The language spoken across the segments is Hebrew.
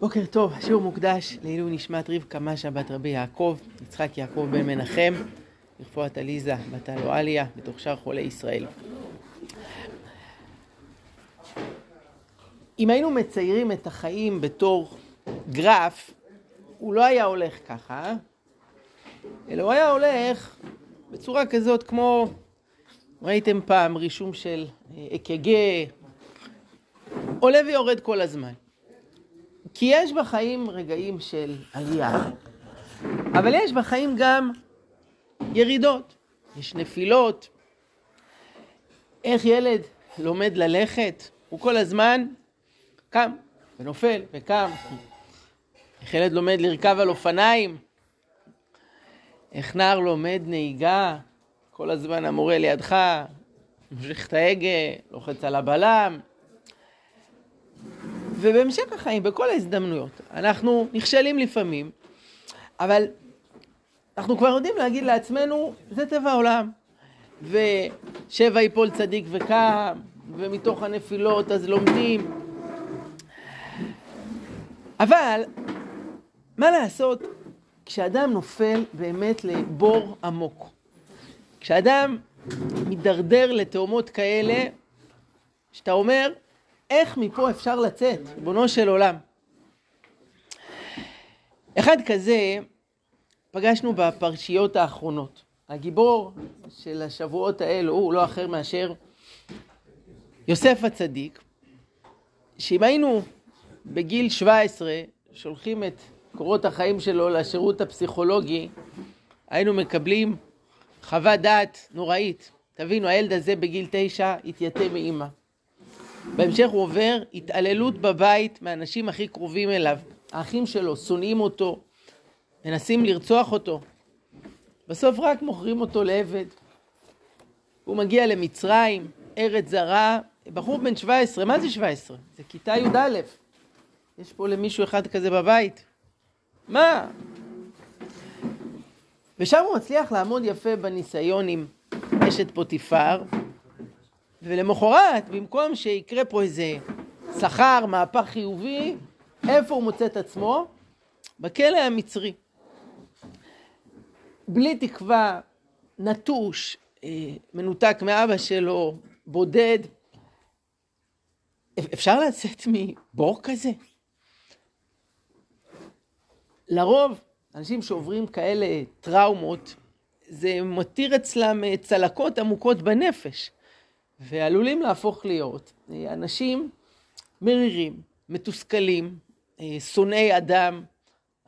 בוקר טוב, השיעור מוקדש לעילוי נשמת רבקה משה בת רבי יעקב, יצחק יעקב בן מנחם, לרפואת עליזה בת אלואליה, בתוך שאר חולי ישראל. אם היינו מציירים את החיים בתור גרף, הוא לא היה הולך ככה, אלא הוא היה הולך בצורה כזאת כמו, ראיתם פעם, רישום של אק"ג, עולה ויורד כל הזמן. כי יש בחיים רגעים של עלייה, אבל יש בחיים גם ירידות, יש נפילות. איך ילד לומד ללכת? הוא כל הזמן קם ונופל וקם. איך ילד לומד לרכב על אופניים? איך נער לומד נהיגה? כל הזמן המורה לידך, מושך את ההגה, לוחץ על הבלם. ובהמשך החיים, בכל ההזדמנויות, אנחנו נכשלים לפעמים, אבל אנחנו כבר יודעים להגיד לעצמנו, זה טבע העולם. ושבע ייפול צדיק וקם, ומתוך הנפילות אז לומדים. אבל, מה לעשות כשאדם נופל באמת לבור עמוק? כשאדם מדרדר לתאומות כאלה, שאתה אומר, איך מפה אפשר לצאת, ריבונו של עולם? אחד כזה פגשנו בפרשיות האחרונות. הגיבור של השבועות האלו הוא לא אחר מאשר יוסף הצדיק, שאם היינו בגיל 17 שולחים את קורות החיים שלו לשירות הפסיכולוגי, היינו מקבלים חוות דעת נוראית. תבינו, הילד הזה בגיל 9 התייתם מאמא. בהמשך הוא עובר התעללות בבית מהאנשים הכי קרובים אליו. האחים שלו שונאים אותו, מנסים לרצוח אותו. בסוף רק מוכרים אותו לעבד. הוא מגיע למצרים, ארץ זרה, בחור בן 17, מה זה 17? זה כיתה י"א. יש פה למישהו אחד כזה בבית. מה? ושם הוא מצליח לעמוד יפה בניסיון עם אשת פוטיפר, ולמחרת, במקום שיקרה פה איזה שכר, מהפך חיובי, איפה הוא מוצא את עצמו? בכלא המצרי. בלי תקווה, נטוש, מנותק מאבא שלו, בודד. אפשר לצאת מבור כזה? לרוב, אנשים שעוברים כאלה טראומות, זה מותיר אצלם צלקות עמוקות בנפש. ועלולים להפוך להיות אנשים מרירים, מתוסכלים, שונאי אדם,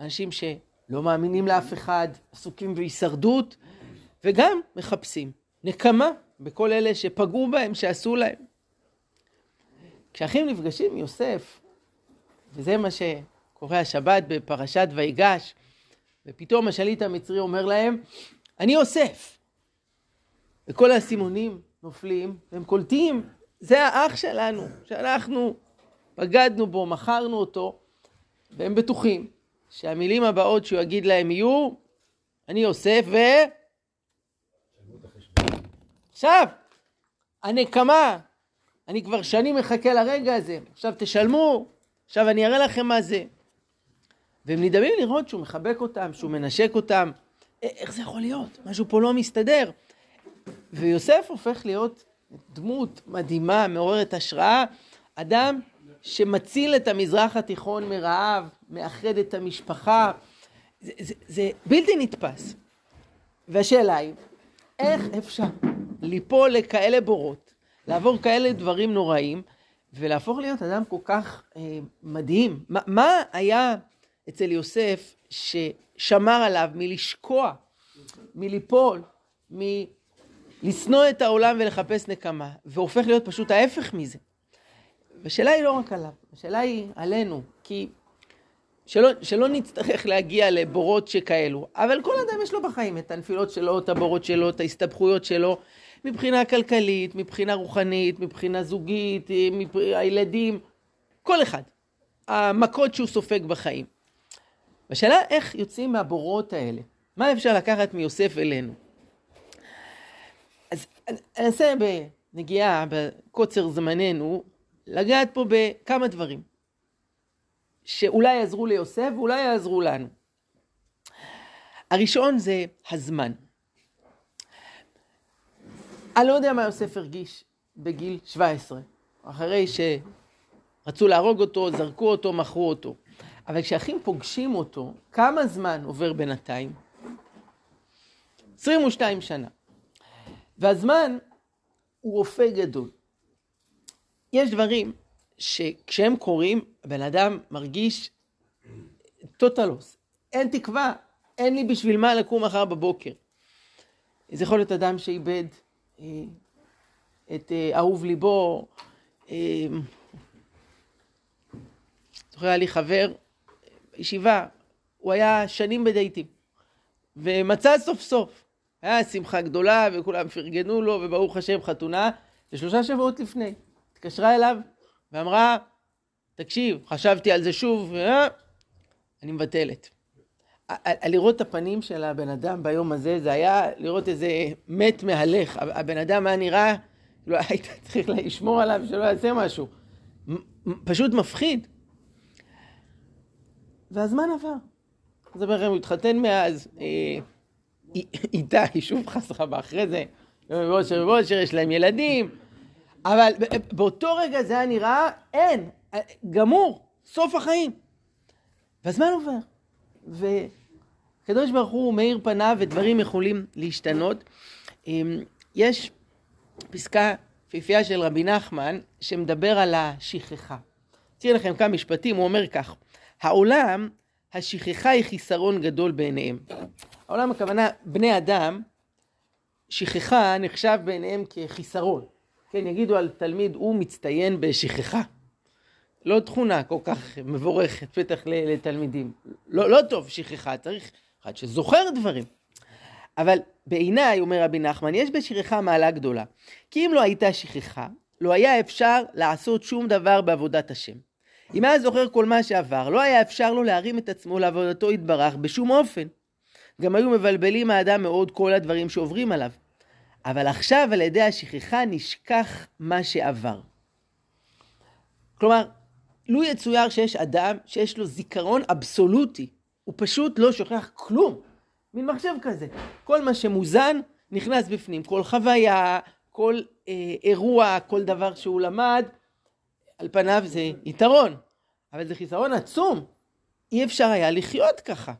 אנשים שלא מאמינים לאף אחד, עסוקים בהישרדות, וגם מחפשים נקמה בכל אלה שפגעו בהם, שעשו להם. כשאחים נפגשים יוסף, וזה מה שקורה השבת בפרשת ויגש, ופתאום השליט המצרי אומר להם, אני יוסף. וכל הסימונים נופלים, והם קולטים, זה האח שלנו, שאנחנו בגדנו בו, מכרנו אותו, והם בטוחים שהמילים הבאות שהוא יגיד להם יהיו, אני יוסף ו... עכשיו, הנקמה, אני כבר שנים מחכה לרגע הזה, עכשיו תשלמו, עכשיו אני אראה לכם מה זה. והם נדמים לראות שהוא מחבק אותם, שהוא מנשק אותם, איך זה יכול להיות? משהו פה לא מסתדר. ויוסף הופך להיות דמות מדהימה, מעוררת השראה, אדם שמציל את המזרח התיכון מרעב, מאחד את המשפחה, זה בלתי נתפס. והשאלה היא, איך אפשר ליפול לכאלה בורות, לעבור כאלה דברים נוראים, ולהפוך להיות אדם כל כך מדהים? מה היה אצל יוסף ששמר עליו מלשקוע, מליפול, לסנוע את העולם ולחפש נקמה, והופך להיות פשוט ההפך מזה? השאלה היא לא רק עליו, השאלה היא עלינו, כי שלא נצטרך להגיע לבורות שכאלו, אבל כל אדם יש לו בחיים את הנפילות שלו, את הבורות שלו, את ההסתבכויות שלו, מבחינה כלכלית, מבחינה רוחנית, מבחינה זוגית, הילדים, כל אחד, המכות שהוא סופג בחיים. השאלה איך יוצאים מהבורות האלה, מה אפשר לקחת מיוסף אלינו? אז אני אנסה בנגיעה, בקוצר זמננו, לגעת פה בכמה דברים שאולי יעזרו ליוסף ואולי יעזרו לנו. הראשון זה הזמן. אני לא יודע מה יוסף הרגיש בגיל 17, אחרי שרצו להרוג אותו, זרקו אותו, מכרו אותו. אבל כשאחים פוגשים אותו, כמה זמן עובר בינתיים? 22 שנה. והזמן הוא רופא גדול. יש דברים שכשהם קוראים, הבן אדם מרגיש טוטלוס. אין תקווה, אין לי בשביל מה לקום מחר בבוקר. זה יכול להיות אדם שאיבד את אהוב ליבו. זוכר, היה לי חבר ישיבה, הוא היה שנים בדייטים, ומצא סוף סוף. היה שמחה גדולה וכולם פרגנו לו, וברוך השם חתונה, ו3 שבועות לפני. התקשרה אליו ואמרה, תקשיב, חשבתי על זה שוב, אני מבטלת. לראות את הפנים של הבן אדם ביום הזה, זה היה לראות איזה מת מהלך. הבן אדם היה נראה, לא היית צריך לשמור עליו שלא יעשה משהו. פשוט מפחיד. והזמן עבר. אז אמר, הוא התחתן מאז, איתה, היא שוב חסרה באחרי זה, ובושר, יש להם ילדים. אבל באותו רגע זה היה נראה, אין, גמור, סוף החיים. והזמן עובר. והקדוש ברוך הוא מאיר פניו ודברים יכולים להשתנות. יש פסקה פיפייה של רבי נחמן שמדבר על השכחה. תראה לכם כמה משפטים, הוא אומר כך, העולם, השכחה היא חיסרון גדול בעיניהם. העולם הכוונה, בני אדם, שכחה נחשב בעיניהם כחיסרון. כן, יגידו על תלמיד, הוא מצטיין בשכחה. לא תכונה כל כך מבורכת, בטח לתלמידים. לא, לא טוב שכחה, צריך אחד שזוכר דברים. אבל בעיניי, אומר רבי נחמן, יש בשכחה מעלה גדולה. כי אם לא הייתה שכחה, לא היה אפשר לעשות שום דבר בעבודת השם. אם היה זוכר כל מה שעבר, לא היה אפשר לו להרים את עצמו לעבודתו יתברך בשום אופן. גם היו מבלבלים האדם מאוד כל הדברים שעוברים עליו. אבל עכשיו על ידי השכחה נשכח מה שעבר. כלומר, לו יצויר שיש אדם שיש לו זיכרון אבסולוטי, הוא פשוט לא שוכח כלום. מין מחשב כזה. כל מה שמוזן נכנס בפנים, כל חוויה, כל אירוע, כל דבר שהוא למד, על פניו זה יתרון, אבל זה חיסרון עצום. אי אפשר היה לחיות ככה.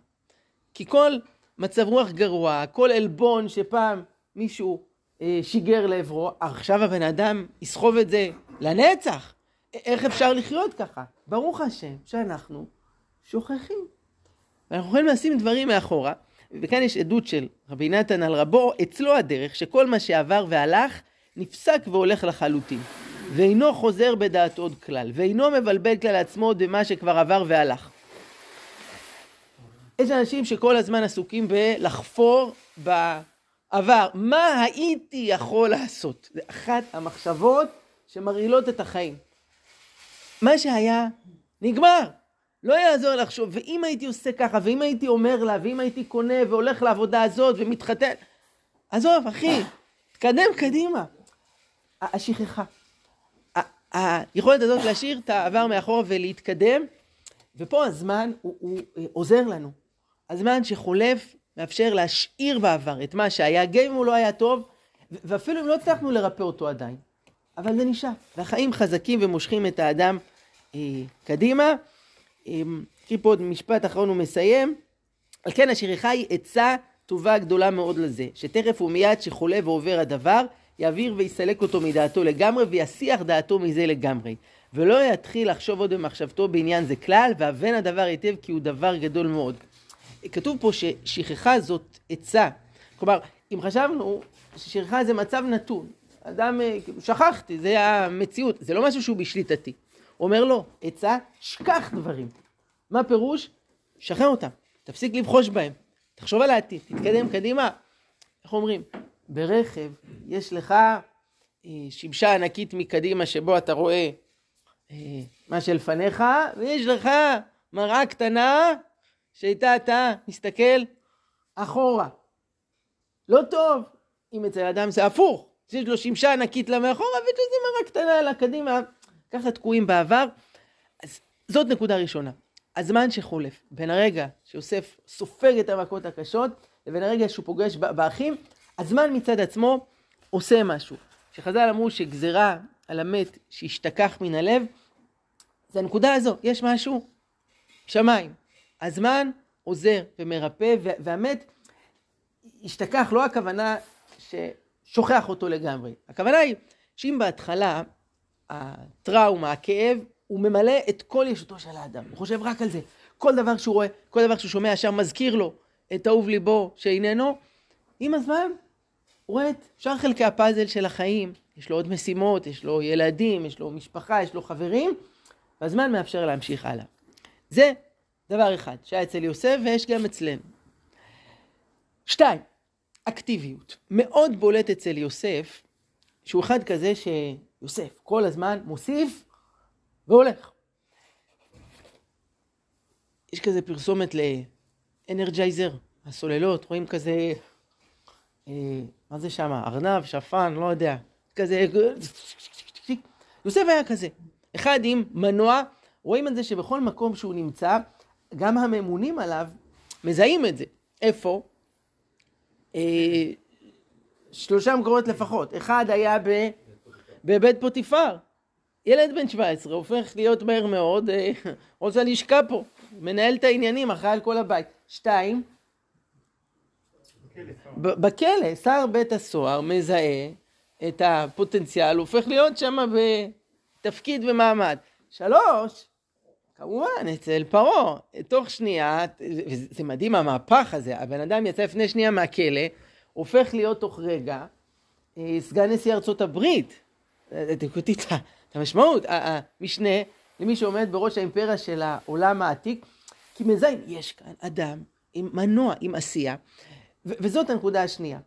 כי כל מצב רוח גרוע, כל אלבון שפעם מישהו שיגר לעברו, עכשיו הבן אדם יסחוב את זה לנצח. איך אפשר לחיות ככה? ברוך השם שאנחנו שוכחים. ואנחנו יכולים לשים דברים מאחורה, וכאן יש עדות של רבי נתן על רבו, אצלו הדרך שכל מה שעבר והלך נפסק והולך לחלוטין. ואינו חוזר בדעת עוד כלל, ואינו מבלבל כלל עצמו במה שכבר עבר והלך. יש אנשים שכל הזמן עסוקים בלחפור בעבר. מה הייתי יכול לעשות? זה אחת המחשבות שמרעילות את החיים. מה שהיה נגמר. לא יעזור לחשוב, ואם הייתי עושה ככה, ואם הייתי אומר לה, ואם הייתי קונה והולך לעבודה הזאת ומתחתן. עזוב, אחי, תקדם קדימה. השכחה. היכולת הזאת להשאיר את העבר מאחור ולהתקדם, ופה הזמן הוא עוזר לנו. הזמן שחולף מאפשר להשאיר בעבר את מה שהיה, גם אם הוא לא היה טוב, ואפילו אם לא הצלחנו לרפא אותו עדיין. אבל זה נשאר. והחיים חזקים ומושכים את האדם קדימה. כי פה עוד משפט אחרון הוא מסיים. על כן השכחה היא עצה טובה גדולה מאוד לזה, שתכף ומיד שחולף ועובר הדבר, יעביר ויסלק אותו מדעתו לגמרי, ויסיח דעתו מזה לגמרי. ולא יתחיל לחשוב עוד במחשבתו בעניין זה כלל, והבן הדבר היטב כי הוא דבר גדול מאוד. כתוב פה ששכחה זאת עצה. כלומר, אם חשבנו ששכחה זה מצב נתון, אדם, שכחתי, זה המציאות, זה לא משהו שהוא בשליטתי. אומר לו, עצה, שכח דברים. מה פירוש? שכח אותם, תפסיק לבחוש בהם, תחשוב על העתיד, תתקדם קדימה. איך אומרים? ברכב יש לך שמשה ענקית מקדימה שבו אתה רואה מה שלפניך, ויש לך מראה קטנה שאיתה אתה מסתכל אחורה. לא טוב אם אצל אדם זה הפוך, שיש לו שמשה ענקית למאחורה ושזה מראה קטנה לקדימה. ככה תקועים בעבר. אז זאת נקודה ראשונה. הזמן שחולף, בין הרגע שיוסף סופג את המכות הקשות, לבין הרגע שהוא פוגש באחים, הזמן מצד עצמו עושה משהו. שחז"ל אמרו שגזרה על המת שהשתכח מן הלב, זה הנקודה הזו, יש משהו שמיים. הזמן עוזר ומרפא, והמת השתכח, לא הכוונה ששוכח אותו לגמרי. הכוונה היא שאם בהתחלה הטראומה, הכאב, הוא ממלא את כל ישותו של האדם. הוא חושב רק על זה. כל דבר שהוא רואה, כל דבר שהוא שומע, אשר מזכיר לו את אהוב ליבו שאיננו. עם הזמן, הוא רואה את שאר חלקי הפאזל של החיים. יש לו עוד משימות, יש לו ילדים, יש לו משפחה, יש לו חברים. והזמן מאפשר להמשיך הלאה. זה דבר אחד, שהיה אצל יוסף ויש גם אצלנו. 2, אקטיביות. מאוד בולט אצל יוסף, שהוא אחד כזה שיוסף כל הזמן מוסיף, והולך. יש כזה פרסומת לאנרג'ייזר, הסוללות, רואים כזה, מה זה שם? ארנב, שפן, לא יודע. כזה, יוסף היה כזה. אחד עם מנוע, רואים את זה שבכל מקום שהוא נמצא, גם הממונים עליו מזהים את זה. איפה? 3 מקורות לפחות. אחד היה בבית פוטיפר. ילד בן 17, הופך להיות מהר מאוד, רוצה להשקע פה, מנהל את העניינים, אחראי על כל הבית. 2, בכלא, שר בית הסוהר מזהה את הפוטנציאל, הופך להיות שם בתפקיד ומעמד. 3, כמובן, אצל פרעה, תוך שנייה, זה מדהים המהפך הזה, הבן אדם יצא לפני שנייה מהכלא, הופך להיות תוך רגע, סגן נשיא ארצות הברית, תקוטיטה, את המשמעות, המשנה למי שעומד בראש האימפריה של העולם העתיק, כי מזהים, יש כאן אדם עם מנוע, עם עשייה, וזאת הנקודה השנייה.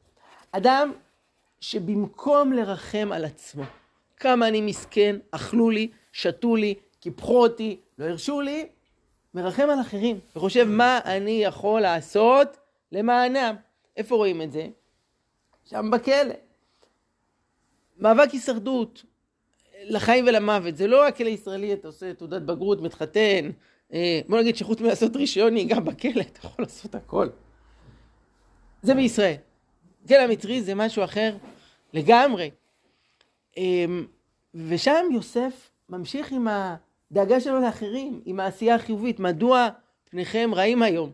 אדם שבמקום לרחם על עצמו, כמה אני מסכן, אכלו לי, שתו לי, קיפחו אותי, לא הרשו לי, מרחם על אחרים, וחושב מה אני יכול לעשות למענם. איפה רואים את זה? שם בכלא. מאבק הישרדות, לחיים ולמוות, זה לא הכלא הישראלי, אתה עושה תעודת בגרות, מתחתן, בוא נגיד שחוץ מלעשות רישיון נהיגה בכלא, אתה יכול לעשות הכל. זה בישראל. כלא המצרי זה משהו אחר לגמרי. ושם יוסף ממשיך עם הדאגה שלו לאחרים, עם העשייה החיובית. מדוע פניכם רעים היום?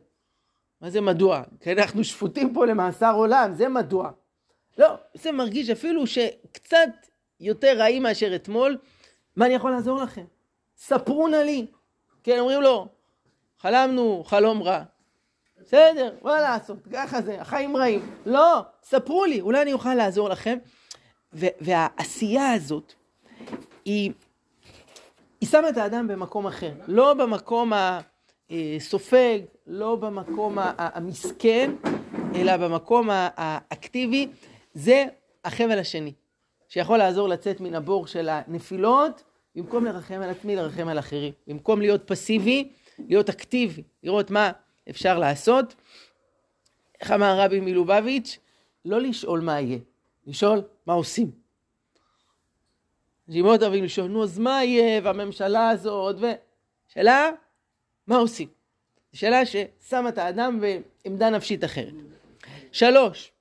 מה זה מדוע? כי אנחנו שפוטים פה למאסר עולם, זה מדוע. לא, יוסף מרגיש אפילו שקצת יותר רעים מאשר אתמול, מה אני יכול לעזור לכם? ספרו נא לי. כן, אומרים לו, חלמנו חלום רע. בסדר, מה לעשות? ככה זה, החיים רעים. לא, ספרו לי, אולי אני אוכל לעזור לכם. והעשייה הזאת, היא שמה את האדם במקום אחר. לא במקום הסופג, לא במקום המסכן, אלא במקום האקטיבי. זה החבל השני. שיכול לעזור לצאת מן הבור של הנפילות, במקום לרחם על עצמי, לרחם על אחרים. במקום להיות פסיבי, להיות אקטיבי, לראות מה אפשר לעשות. איך אמר רבי מלובביץ', לא לשאול מה יהיה, לשאול מה עושים. ג'ימות אבינו לשאול, נו אז מה יהיה, והממשלה הזאת, ושאלה, מה עושים? שאלה ששמה את האדם ועמדה נפשית אחרת. 3,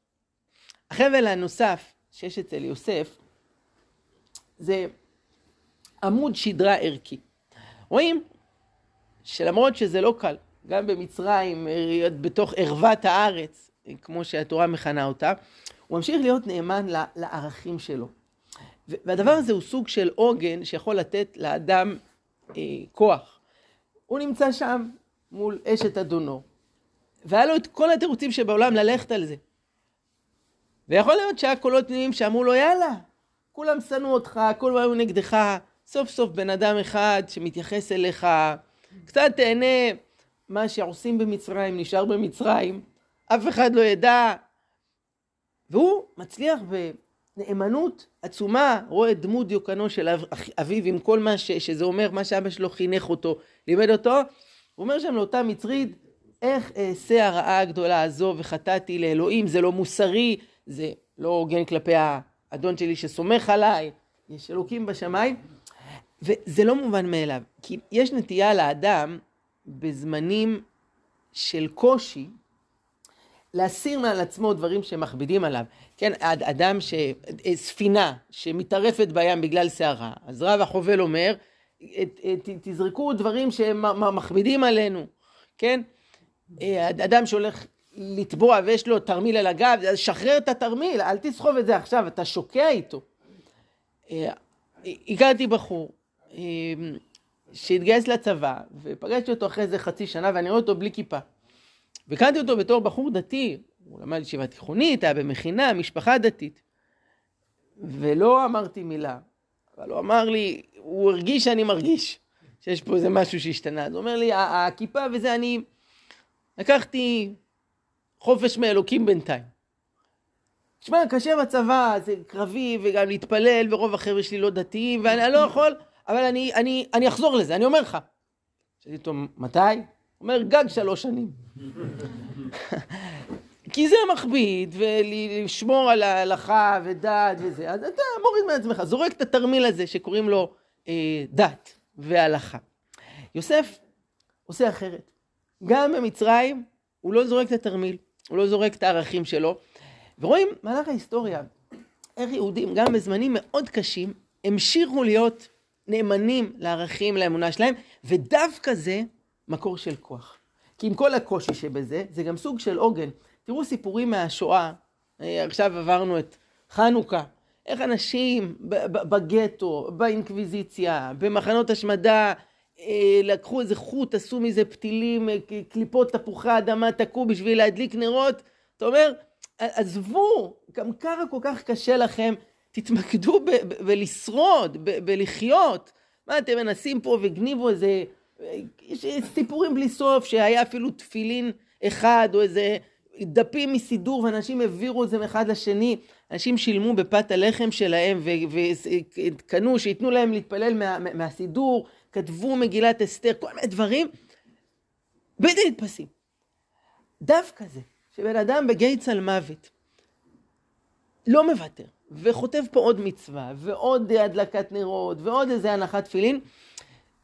החבל הנוסף, שיש אצל יוסף, זה עמוד שדרה ערכי. רואים שלמרות שזה לא קל, גם במצרים, בתוך ערוות הארץ, כמו שהתורה מכנה אותה, הוא ממשיך להיות נאמן לערכים שלו. והדבר הזה הוא סוג של עוגן שיכול לתת לאדם כוח. הוא נמצא שם מול אשת אדונו, והיה לו את כל התירוצים שבעולם ללכת על זה. ויכול להיות שהקולות פנימיים שאמרו לו, יאללה, כולם שנאו אותך, כולם היו נגדך, סוף סוף בן אדם אחד שמתייחס אליך, קצת תהנה מה שעושים במצרים, נשאר במצרים, אף אחד לא ידע. והוא מצליח בנאמנות עצומה, רואה את דמות דיוקנו של אביו עם כל מה שזה אומר, מה שאבא שלו חינך אותו, לימד אותו, הוא אומר שם לאותה מצרית, איך אעשה הרעה הגדולה הזו וחטאתי לאלוהים, זה לא מוסרי, זה לא הוגן כלפי האדון שלי שסומך עליי, יש אלוקים בשמיים, וזה לא מובן מאליו, כי יש נטייה לאדם בזמנים של קושי, להסיר מעל עצמו דברים שמכבידים עליו. כן, אדם ספינה שמתערפת בים בגלל שערה. אז רב החובל אומר, תזרקו דברים שמכבידים עלינו. כן? אדם שהולך לטבוע ויש לו תרמיל על הגב, אז שחרר את התרמיל, אל תסחוב את זה עכשיו, אתה שוקע איתו. הגעתי בחור שהתגייס לצבא, ופגשתי אותו אחרי זה חצי שנה, ואני רואה אותו בלי כיפה. וקראתי אותו בתור בחור דתי, הוא למד ישיבה תיכונית, היה במכינה, משפחה דתית. ולא אמרתי מילה, אבל הוא אמר לי, הוא הרגיש שאני מרגיש, שיש פה איזה משהו שהשתנה. אז הוא אומר לי, הכיפה וזה, אני לקחתי חופש מאלוקים בינתיים. תשמע, קשה בצבא, זה קרבי, וגם להתפלל, ורוב החבר'ה שלי לא דתיים, ואני לא יכול, אבל אני אחזור לזה, אני אומר לך. שאלתי אותו, מתי? אומר, גג 3 שנים. כי זה מכביד, ולשמור על ההלכה ודעת וזה, אז אתה מוריד מעצמך, זורק את התרמיל הזה שקוראים לו דת והלכה. יוסף עושה אחרת. גם במצרים הוא לא זורק את התרמיל, הוא לא זורק את הערכים שלו, ורואים מהלך ההיסטוריה, איך יהודים גם בזמנים מאוד קשים, המשיכו להיות נאמנים לערכים, לאמונה שלהם, ודווקא זה מקור של כוח. כי עם כל הקושי שבזה, זה גם סוג של עוגן. תראו סיפורים מהשואה, עכשיו עברנו את חנוכה, איך אנשים בגטו, באינקוויזיציה, במחנות השמדה, לקחו איזה חוט, עשו מזה פתילים, קליפות תפוחי אדמה תקעו בשביל להדליק נרות. אתה אומר, עזבו, גם ככה כל כך קשה לכם, תתמקדו בלשרוד, בלחיות. מה אתם מנסים פה וגניבו איזה... יש סיפורים בלי סוף שהיה אפילו תפילין אחד או איזה דפים מסידור ואנשים העבירו את זה מאחד לשני, אנשים שילמו בפת הלחם שלהם וקנו שיתנו להם להתפלל מהסידור, כתבו מגילת אסתר, כל מיני דברים בלתי נתפסים. דווקא זה שבן אדם בגיא צל מוות לא מוותר וחוטב פה עוד מצווה ועוד הדלקת נרות ועוד איזה הנחת תפילין,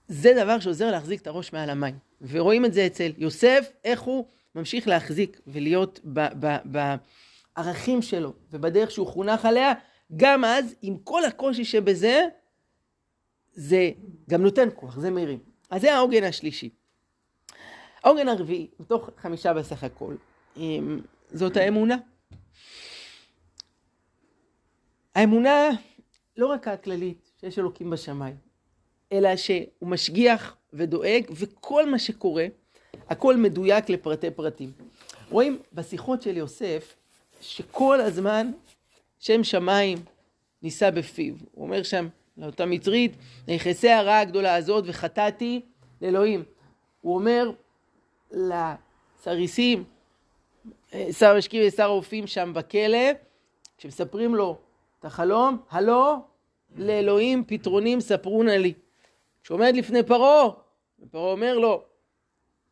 זה דבר שעוזר להחזיק את הראש מעל המים. ורואים את זה אצל יוסף, איך הוא ממשיך להחזיק ולהיות בערכים שלו, ובדרך שהוא חונך עליה, גם אז, עם כל הקושי שבזה, זה גם נותן כוח, זה מהירים. אז זה העוגן השלישי. העוגן הרביעי, מתוך 5 בסך הכל, זאת האמונה. האמונה לא רק הכללית, שיש אלוקים בשמיים, אלא שהוא משגיח ודואג, וכל מה שקורה, הכל מדויק לפרטי פרטים. רואים בשיחות של יוסף, שכל הזמן שם שמיים ניסה בפיו. הוא אומר שם, לאותה מצרית, נכנסה הרעה הגדולה הזאת וחטאתי לאלוהים. הוא אומר לסריסים, שר המשקים ושר הרופאים שם בכלא, כשמספרים לו את החלום, הלא לאלוהים פתרונים ספרו נא לי. כשעומד לפני פרעה, ופרעה אומר לו,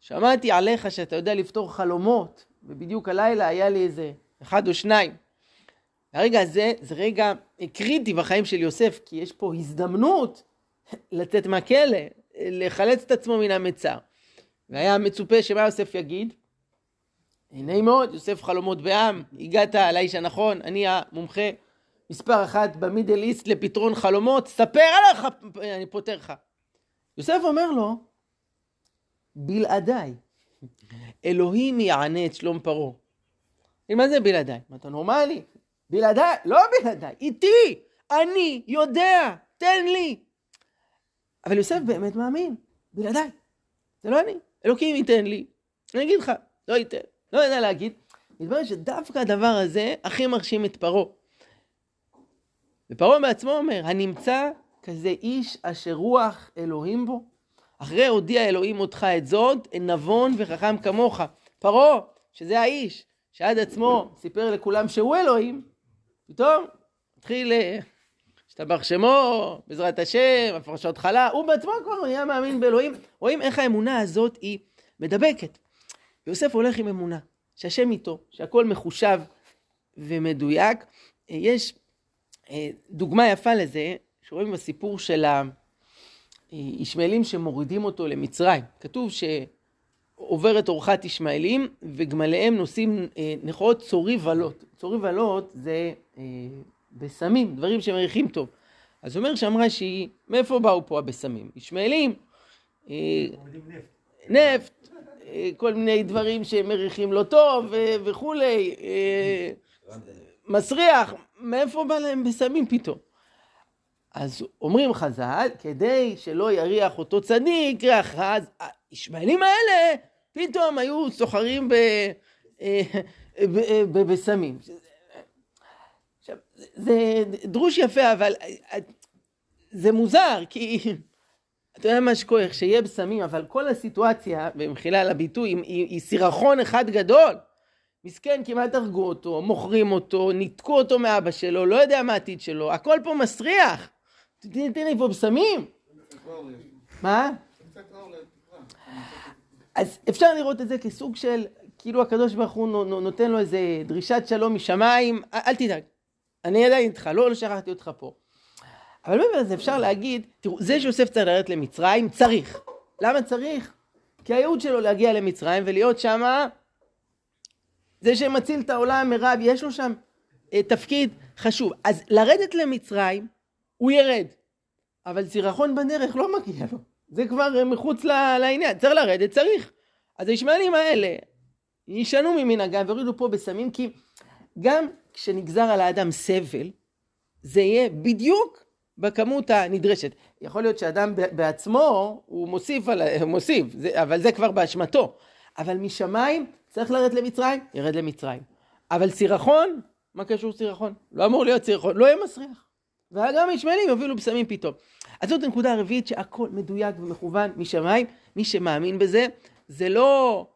שמעתי עליך שאתה יודע לפתור חלומות, ובדיוק הלילה היה לי איזה 1 או 2. הרגע הזה זה רגע קריטי בחיים של יוסף, כי יש פה הזדמנות לתת מהכלא, לחלץ את עצמו מן המצר. והיה מצופה שמה יוסף יגיד? הנה מאוד, יוסף חלומות בעם, הגעת על האיש הנכון, אני המומחה מספר 1 במידל איסט לפתרון חלומות, ספר עליך, אני פותר לך. יוסף אומר לו, בלעדיי, אלוהים יענה את שלום פרעה. מה זה בלעדיי? אתה נורמלי? בלעדיי? לא בלעדיי, איתי, אני יודע, תן לי. אבל יוסף באמת מאמין, בלעדיי, זה לא אני, אלוקים ייתן לי. אני אגיד לך, לא ייתן, לא יודע להגיד. מתברר שדווקא הדבר הזה הכי מרשים את פרעה. ופרעה בעצמו אומר, הנמצא כזה איש אשר רוח אלוהים בו, אחרי הודיע אלוהים אותך את זאת, נבון וחכם כמוך. פרעה, שזה האיש, שעד עצמו סיפר לכולם שהוא אלוהים, פתאום התחיל להשתבח שמו, בעזרת השם, הפרשות חלה, הוא בעצמו כבר היה מאמין באלוהים. רואים איך האמונה הזאת היא מדבקת. יוסף הולך עם אמונה, שהשם איתו, שהכל מחושב ומדויק. יש דוגמה יפה לזה, שרואים בסיפור של הישמעאלים שמורידים אותו למצרים. כתוב עוברת אורחת ישמעאלים, וגמליהם נושאים נכרות צורי ולות. צורי ולות זה בסמים, דברים שמריחים טוב. אז אומר שאמרה שהיא, מאיפה באו פה הבסמים? ישמעאלים, נפט, כל מיני דברים שמריחים לא טוב וכולי, מסריח, מאיפה בא להם בסמים פתאום? אז אומרים חז"ל, כדי שלא יריח אותו צדיק, אז הישמעאלים האלה פתאום היו סוחרים בבסמים. זה דרוש יפה, אבל זה מוזר, כי אתה יודע מה שכוח, שיהיה בסמים, אבל כל הסיטואציה, במחילה על הביטוי, היא סירחון אחד גדול. מסכן, כמעט הרגו אותו, מוכרים אותו, ניתקו אותו מאבא שלו, לא יודע מה העתיד שלו, הכל פה מסריח. תתן לי פה בסמים. מה? אז אפשר לראות את זה כסוג של, כאילו הקדוש ברוך הוא נותן לו איזה דרישת שלום משמיים, אל תדאג, אני עדיין איתך, לא שכחתי אותך פה. אבל באמת זה אפשר להגיד, תראו, זה שיוסף צריך לרדת למצרים, צריך. למה צריך? כי הייעוד שלו להגיע למצרים ולהיות שמה, זה שמציל את העולם מרב, יש לו שם תפקיד חשוב. אז לרדת למצרים, הוא ירד. אבל סירחון בדרך לא מגיע לו. זה כבר מחוץ לעניין. צריך לרדת, צריך. אז הישמעאלים האלה ישנו ממנהגם ורידו פה בסמים, כי גם כשנגזר על האדם סבל, זה יהיה בדיוק בכמות הנדרשת. יכול להיות שאדם בעצמו, הוא מוסיף, אבל זה כבר באשמתו. אבל משמיים, צריך לרדת למצרים, ירד למצרים. אבל סירחון, מה קשור סירחון? לא אמור להיות סירחון, לא יהיה מסריח. וגם ישמעאלים יובילו בסמים פתאום. אז זאת הנקודה הרביעית שהכל מדויק ומכוון משמיים. מי שמאמין בזה, זה לא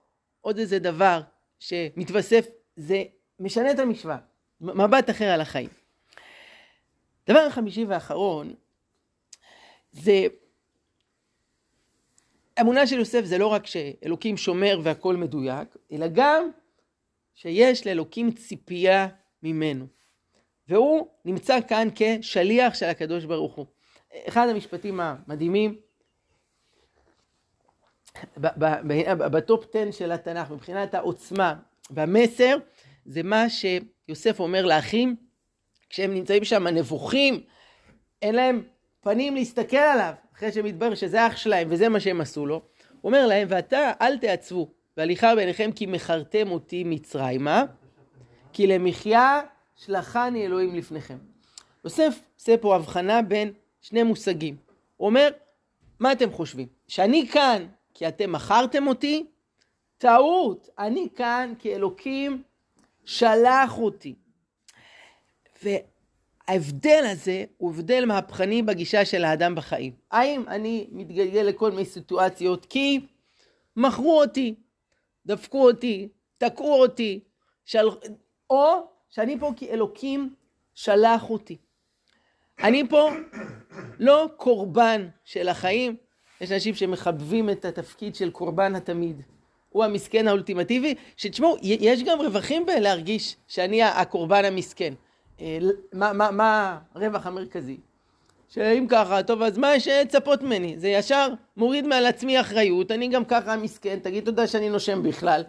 עוד איזה דבר שמתווסף, זה משנה את המשוואה. מבט אחר על החיים. דבר החמישי והאחרון, זה אמונה של יוסף, זה לא רק שאלוקים שומר והכל מדויק, אלא גם שיש לאלוקים ציפייה ממנו. והוא נמצא כאן כשליח של הקדוש ברוך הוא. אחד המשפטים המדהימים, בטופ 10 של התנ"ך, מבחינת העוצמה והמסר, זה מה שיוסף אומר לאחים, כשהם נמצאים שם הנבוכים, אין להם פנים להסתכל עליו, אחרי שמתברר שזה אח שלהם, וזה מה שהם עשו לו. הוא אומר להם, ואתה אל תעצבו, והליכה ביניכם, כי מחרתם אותי מצרימה, כי למחיה שלחני אלוהים לפניכם. יוסף עושה פה הבחנה בין שני מושגים. הוא אומר, מה אתם חושבים? שאני כאן, כי אתם מחרתם אותי? טעות, אני כאן, כי אלוקים שלח אותי. וההבדל הזה הוא הבדל מהפכני בגישה של האדם בחיים. האם אני מתגלגל לכל מיני סיטואציות כי מכרו אותי, דפקו אותי, תקעו אותי, או שאני פה כי אלוקים שלח אותי. אני פה לא קורבן של החיים. יש אנשים שמחבבים את התפקיד של קורבן התמיד. הוא המסכן האולטימטיבי, שתשמעו, יש גם רווחים בלהרגיש שאני הקורבן המסכן. מה הרווח המרכזי? שאם ככה, טוב, אז מה שצפות ממני? זה ישר מוריד מעל עצמי אחריות, אני גם ככה המסכן, תגיד תודה שאני נושם בכלל.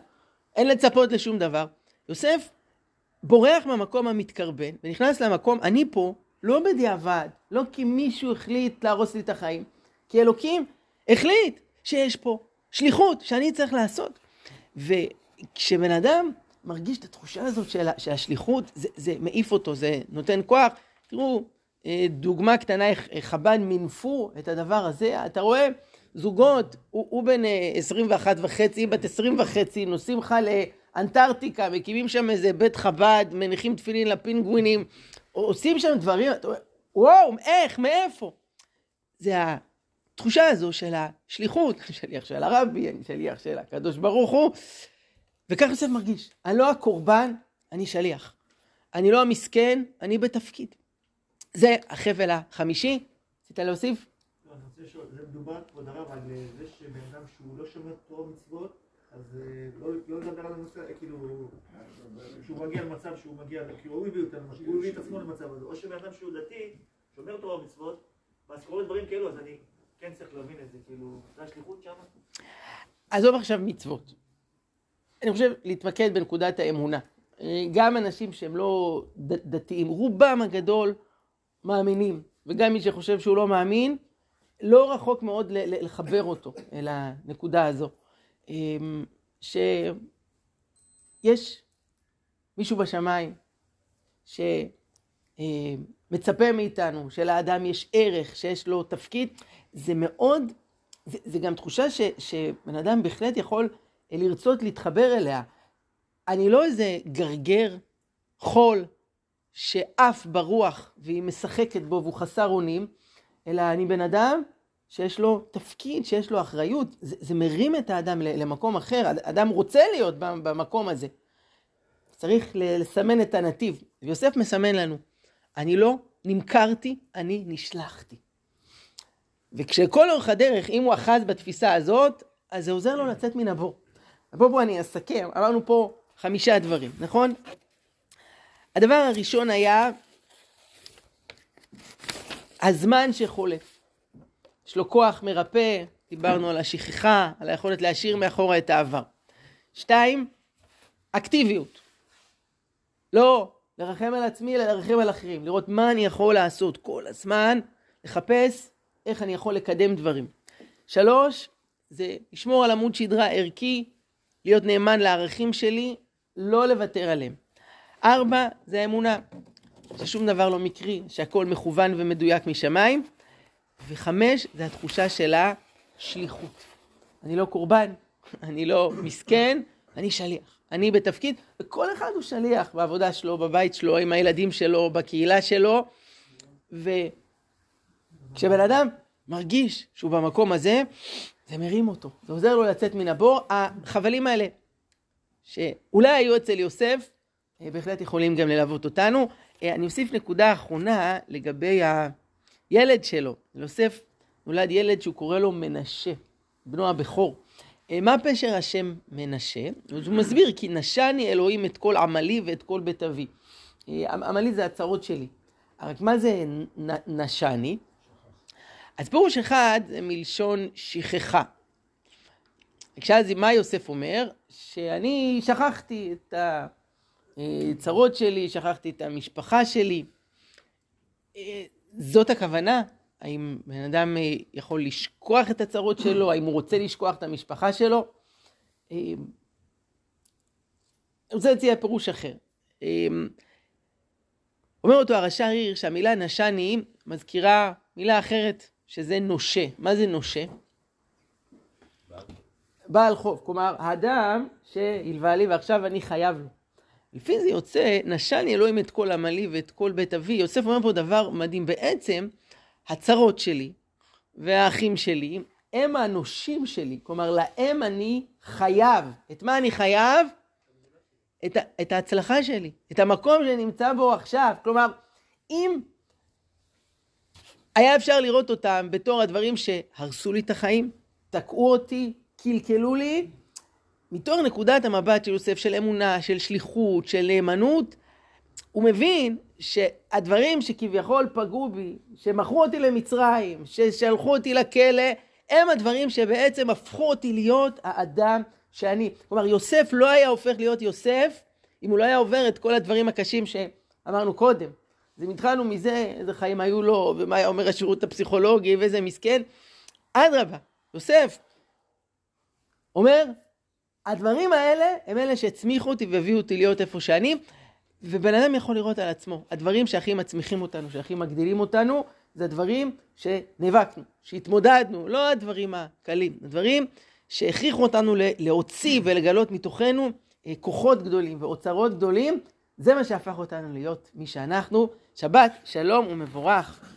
אין לצפות לשום דבר. יוסף בורח מהמקום המתקרבן, ונכנס למקום, אני פה, לא בדיעבד, לא כי מישהו החליט להרוס לי את החיים, כי אלוקים החליט שיש פה שליחות שאני צריך לעשות. וכשבן אדם מרגיש את התחושה הזאת של השליחות, זה מעיף אותו, זה נותן כוח. תראו, דוגמה קטנה, איך חב"ד מינפו את הדבר הזה. אתה רואה, זוגות, הוא בן 21 וחצי, בת 20 וחצי, נוסעים לך לאנטרטיקה, מקימים שם איזה בית חב"ד, מניחים תפילין לפינגווינים, עושים שם דברים, אתה רואה, וואו, איך, מאיפה? זה התחושה הזו של השליחות, שליח של הרבי, שליח של הקדוש ברוך הוא, וכך יוסף מרגיש, אני לא הקורבן, אני שליח. אני לא המסכן, אני בתפקיד. זה החבל החמישי. רצית להוסיף? לא, אני רוצה לשאול, זה מדובר כבוד הרב על זה שבן אדם שהוא לא שומר תורה מצוות, אז לא לדבר על הנושא, כאילו, שהוא מגיע למצב שהוא מגיע, כאילו הוא הביא אותנו, הוא הביא את עצמו למצב הזה, או שבן אדם שהוא דתי, שומר תורה מצוות, ואז קוראים דברים כאלו, אז אני כן צריך להבין את זה, כאילו, זה השליחות שם. עזוב עכשיו מצוות. אני חושב להתמקד בנקודת האמונה. גם אנשים שהם לא דתיים, רובם הגדול מאמינים, וגם מי שחושב שהוא לא מאמין, לא רחוק מאוד לחבר אותו אל הנקודה הזו. שיש מישהו בשמיים שמצפה מאיתנו, שלאדם יש ערך, שיש לו תפקיד. זה מאוד, זה גם תחושה שבן אדם בהחלט יכול לרצות להתחבר אליה. אני לא איזה גרגר חול שאף ברוח והיא משחקת בו והוא חסר אונים, אלא אני בן אדם שיש לו תפקיד, שיש לו אחריות. זה מרים את האדם למקום אחר. אדם רוצה להיות במקום הזה. צריך לסמן את הנתיב. ויוסף מסמן לנו, אני לא נמכרתי, אני נשלחתי. וכשכל אורך הדרך, אם הוא אחז בתפיסה הזאת, אז זה עוזר לו לצאת מן הבור. בואו אני אסכם, אמרנו פה 5 דברים, נכון? הדבר הראשון היה הזמן שחולף. יש לו כוח מרפא, דיברנו על השכיחה, על היכולת להשאיר מאחורה את העבר. 2, אקטיביות. לא לרחם על עצמי, אלא לרחם על אחרים, לראות מה אני יכול לעשות כל הזמן, לחפש איך אני יכול לקדם דברים. 3, זה לשמור על עמוד שדרה ערכי, להיות נאמן לערכים שלי, לא לוותר עליהם. 4, זה האמונה, ששום דבר לא מקרי, שהכל מכוון ומדויק משמיים. 5, זה התחושה של השליחות. אני לא קורבן, אני לא מסכן, אני שליח. אני בתפקיד, וכל אחד הוא שליח בעבודה שלו, בבית שלו, עם הילדים שלו, בקהילה שלו. וכשבן אדם מרגיש שהוא במקום הזה, זה מרים אותו, זה עוזר לו לצאת מן הבור. החבלים האלה, שאולי היו אצל יוסף, בהחלט יכולים גם ללוות אותנו. אני אוסיף נקודה אחרונה לגבי הילד שלו. יוסף נולד ילד שהוא קורא לו מנשה, בנו הבכור. מה פשר השם מנשה? הוא מסביר, כי נשני אלוהים את כל עמלי ואת כל בית אבי. עמלי זה הצרות שלי. רק מה זה נשני? אז פירוש אחד זה מלשון שכחה. כשאז מה יוסף אומר? שאני שכחתי את הצרות שלי, שכחתי את המשפחה שלי. זאת הכוונה? האם בן אדם יכול לשכוח את הצרות שלו? האם הוא רוצה לשכוח את המשפחה שלו? אני רוצה להציע פירוש אחר. אומר אותו הרש"ר הירש שהמילה נשני מזכירה מילה אחרת, שזה נושה. מה זה נושה? בעל חוב. כלומר, האדם שהלווה לי ועכשיו אני חייב לו. לפי זה יוצא, נשני אלוהים את כל עמלי ואת כל בית אבי. יוסף אומר פה דבר מדהים. בעצם, הצרות שלי והאחים שלי הם הנושים שלי. כלומר, להם אני חייב. את מה אני חייב? את ההצלחה שלי. את המקום שנמצא בו עכשיו. כלומר, אם היה אפשר לראות אותם בתור הדברים שהרסו לי את החיים, תקעו אותי, קלקלו לי. מתוך נקודת המבט של יוסף, של אמונה, של שליחות, של נאמנות, הוא מבין שהדברים שכביכול פגעו בי, שמכרו אותי למצרים, ששלחו אותי לכלא, הם הדברים שבעצם הפכו אותי להיות האדם שאני. כלומר, יוסף לא היה הופך להיות יוסף, אם הוא לא היה עובר את כל הדברים הקשים שאמרנו קודם. זה מתחלנו מזה, איזה חיים היו לו, ומה היה אומר השירות הפסיכולוגי, ואיזה מסכן. אדרבה, יוסף אומר, הדברים האלה הם אלה שהצמיחו אותי והביאו אותי להיות איפה שאני, ובן אדם יכול לראות על עצמו. הדברים שהכי מצמיחים אותנו, שהכי מגדילים אותנו, זה הדברים שנאבקנו, שהתמודדנו, לא הדברים הקלים, הדברים שהכריחו אותנו להוציא ולגלות מתוכנו כוחות גדולים ואוצרות גדולים, זה מה שהפך אותנו להיות מי שאנחנו. שבת, שלום ומבורך.